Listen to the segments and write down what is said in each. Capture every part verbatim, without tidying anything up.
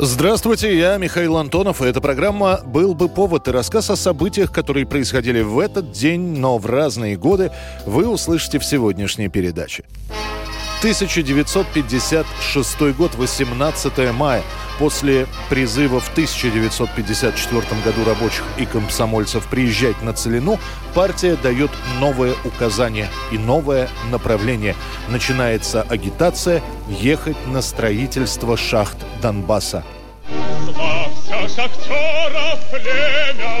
Здравствуйте, я Михаил Антонов, и эта программа «Был бы повод» и рассказ о событиях, которые происходили в этот день, но в разные годы, вы услышите в сегодняшней передаче. тысяча девятьсот пятьдесят шестой год, восемнадцатого мая. После призыва в тысяча девятьсот пятьдесят четвёртом году рабочих и комсомольцев приезжать на Целину, партия дает новое указание и новое направление. Начинается агитация «Ехать на строительство шахт Донбасса». Славься, шахтеров племя,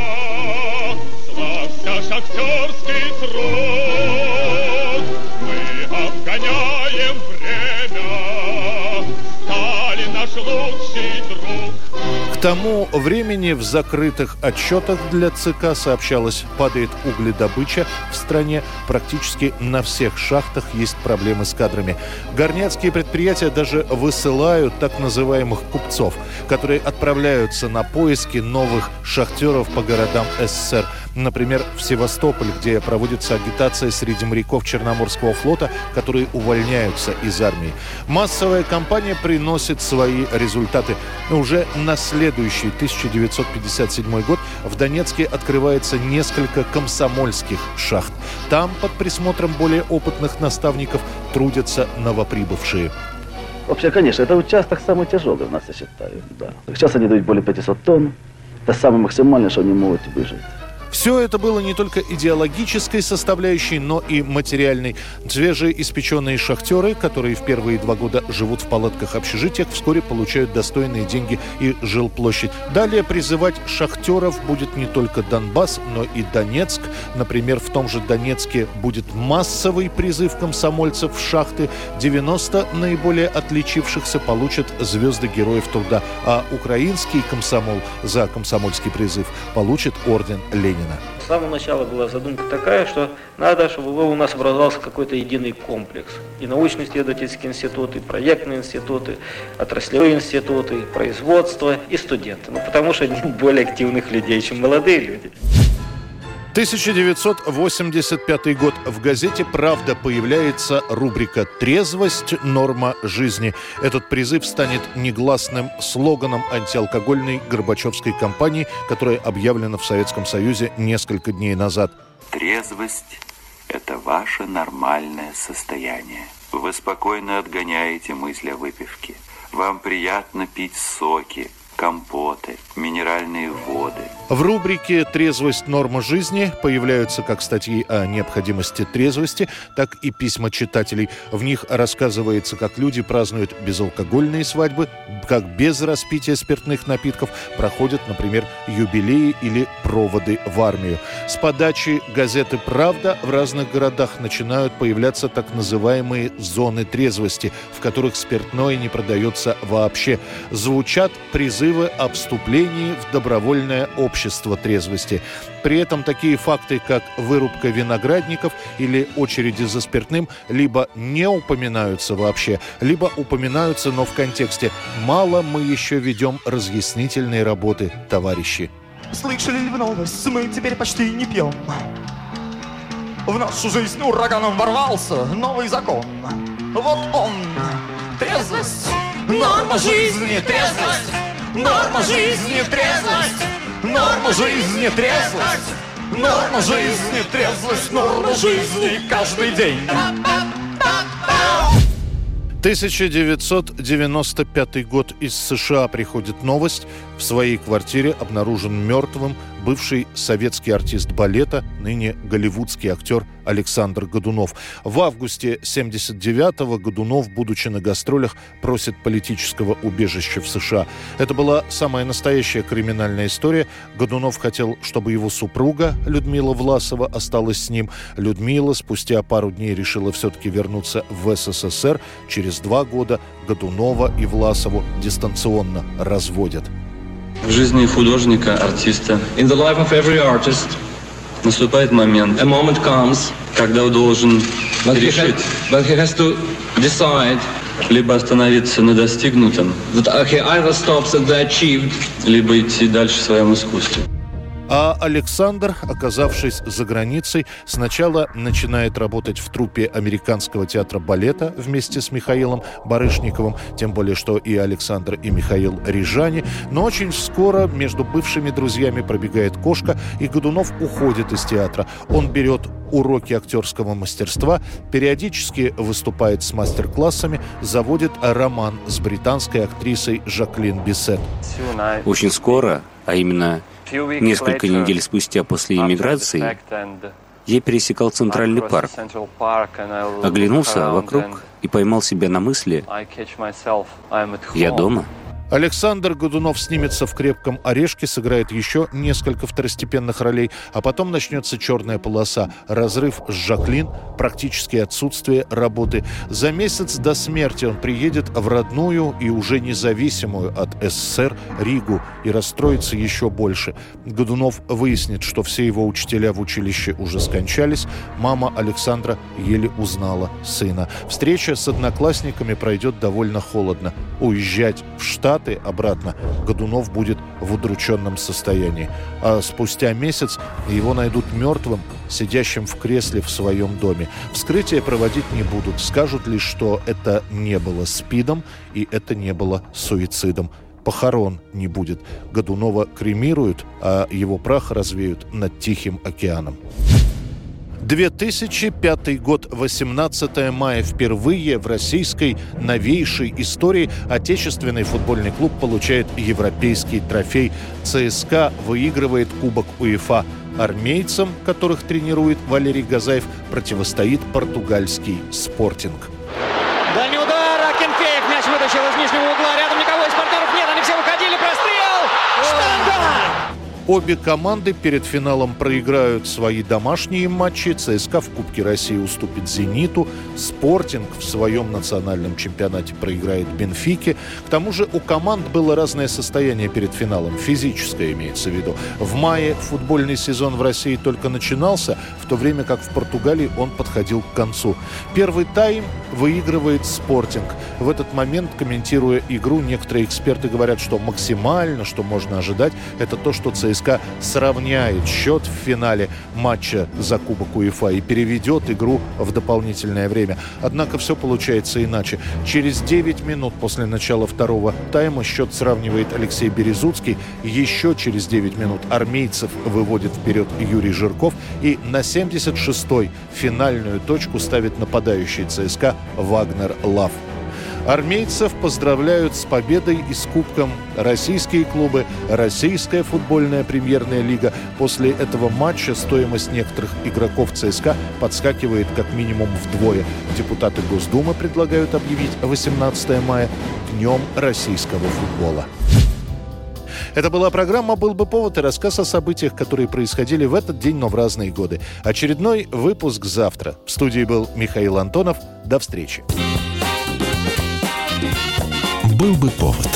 славься, шахтерский труд, мы обгоняем время, стали наш лучший друг. К тому времени в закрытых отчетах для ЦК сообщалось, падает угледобыча в стране. Практически на всех шахтах есть проблемы с кадрами. Горняцкие предприятия даже высылают так называемых купцов, которые отправляются на поиски новых шахтеров по городам СССР. Например, в Севастополь, где проводится агитация среди моряков Черноморского флота, которые увольняются из армии. Массовая кампания приносит свои результаты. Уже на следующий тысяча девятьсот пятьдесят седьмой год в Донецке открывается несколько комсомольских шахт. Там под присмотром более опытных наставников трудятся новоприбывшие. Вообще, конечно, это участок самый тяжелый у нас, я считаю. Да. Сейчас они дают более пятьсот тонн. Это самое максимальное, что они могут выжить. Все это было не только идеологической составляющей, но и материальной. Свежеиспеченные шахтеры, которые в первые два года живут в палатках-общежитиях, вскоре получают достойные деньги и жилплощадь. Далее призывать шахтеров будет не только Донбасс, но и Донецк. Например, в том же Донецке будет массовый призыв комсомольцев в шахты. девяносто наиболее отличившихся получат звезды Героев труда, а украинский комсомол за комсомольский призыв получит орден Ленина. С самого начала была задумка такая, что надо, чтобы у нас образовался какой-то единый комплекс. И научно-исследовательские институты, и проектные институты, отраслевые институты, и производство, и студенты. Ну, потому что они более активных людей, чем молодые люди. тысяча девятьсот восемьдесят пятый год. В газете «Правда» появляется рубрика «Трезвость. Норма жизни». Этот призыв станет негласным слоганом антиалкогольной горбачевской кампании, которая объявлена в Советском Союзе несколько дней назад. Трезвость – это ваше нормальное состояние. Вы спокойно отгоняете мысли о выпивке. Вам приятно пить соки, компоты, минеральные воды. В рубрике «Трезвость. Норма жизни» появляются как статьи о необходимости трезвости, так и письма читателей. В них рассказывается, как люди празднуют безалкогольные свадьбы, как без распития спиртных напитков проходят, например, юбилеи или проводы в армию. С подачи газеты «Правда» в разных городах начинают появляться так называемые зоны трезвости, в которых спиртное не продается вообще. Звучат призывы о вступлении в добровольное общество трезвости. При этом такие факты, как вырубка виноградников или очереди за спиртным, либо не упоминаются вообще, либо упоминаются, но в контексте «мало мы еще ведем разъяснительные работы, товарищи». Слышали ли вы новость? Мы теперь почти не пьем. В нашу жизнь ураганом ворвался новый закон. Вот он. Трезвость. Норма жизни. Трезвость. Норма жизни, трезвость, норма жизни, трезвость, норма жизни, трезвость, норма жизни каждый день. тысяча девятьсот девяносто пятый год. Из США приходит новость. В своей квартире обнаружен мертвым бывший советский артист балета, ныне голливудский актер Александр Годунов. В августе семьдесят девятого Годунов, будучи на гастролях, просит политического убежища в США. Это была самая настоящая криминальная история. Годунов хотел, чтобы его супруга Людмила Власова осталась с ним. Людмила спустя пару дней решила все-таки вернуться в СССР. Через Через два года Годунова и Власову дистанционно разводят. В жизни художника, артиста In the life of every artist наступает момент, a moment comes, когда должен Либо остановиться на достигнутом, либо идти дальше в своем искусстве. А Александр, оказавшись за границей, сначала начинает работать в труппе Американского театра балета вместе с Михаилом Барышниковым, тем более, что и Александр, и Михаил рижане. Но очень скоро между бывшими друзьями пробегает кошка, и Годунов уходит из театра. Он берет уроки актерского мастерства, периодически выступает с мастер-классами, заводит роман с британской актрисой Жаклин Бисет. Очень скоро, а именно несколько недель спустя после эмиграции, я пересекал Центральный парк, оглянулся вокруг и поймал себя на мысли: «Я дома». Александр Годунов снимется в «Крепком орешке», сыграет еще несколько второстепенных ролей, а потом начнется «Черная полоса», разрыв с Жаклин, практически отсутствие работы. За месяц до смерти он приедет в родную и уже независимую от СССР Ригу и расстроится еще больше. Годунов выяснит, что все его учителя в училище уже скончались, мама Александра еле узнала сына. Встреча с одноклассниками пройдет довольно холодно. Уезжать в Штаты обратно Годунов будет в удрученном состоянии. А спустя месяц его найдут мертвым, сидящим в кресле в своем доме. Вскрытие проводить не будут. Скажут лишь, что это не было СПИДом и это не было суицидом. Похорон не будет. Годунова кремируют, а его прах развеют над Тихим океаном. две тысячи пятый год, восемнадцатого мая. Впервые в российской новейшей истории отечественный футбольный клуб получает европейский трофей. ЦСКА выигрывает Кубок УЕФА. Армейцам, которых тренирует Валерий Газаев, противостоит португальский «Спортинг». Дальний удар, Акинфеев мяч вытащил из нижнего угла. Рядом никого из партнеров нет, они все выходили, прострел! Штанга! Обе команды перед финалом проиграют свои домашние матчи. ЦСКА в Кубке России уступит «Зениту». «Спортинг» в своем национальном чемпионате проиграет «Бенфике». К тому же у команд было разное состояние перед финалом. Физическое имеется в виду. В мае футбольный сезон в России только начинался, в то время как в Португалии он подходил к концу. Первый тайм выигрывает «Спортинг». В этот момент, комментируя игру, некоторые эксперты говорят, что максимально, что можно ожидать, это то, что ЦСКА сравняет счет в финале матча за Кубок УЕФА и переведет игру в дополнительное время. Однако все получается иначе. Через девять минут после начала второго тайма счет сравнивает Алексей Березуцкий. Еще через девять минут армейцев выводит вперед Юрий Жирков. И на семьдесят шестой финальную точку ставит нападающий ЦСКА Вагнер Лав. Армейцев поздравляют с победой и с Кубком российские клубы, российская футбольная премьерная лига. После этого матча стоимость некоторых игроков ЦСКА подскакивает как минимум вдвое. Депутаты Госдумы предлагают объявить восемнадцатого мая днем российского футбола. Это была программа «Был бы повод» и рассказ о событиях, которые происходили в этот день, но в разные годы. Очередной выпуск завтра. В студии был Михаил Антонов. До встречи. «Был бы повод».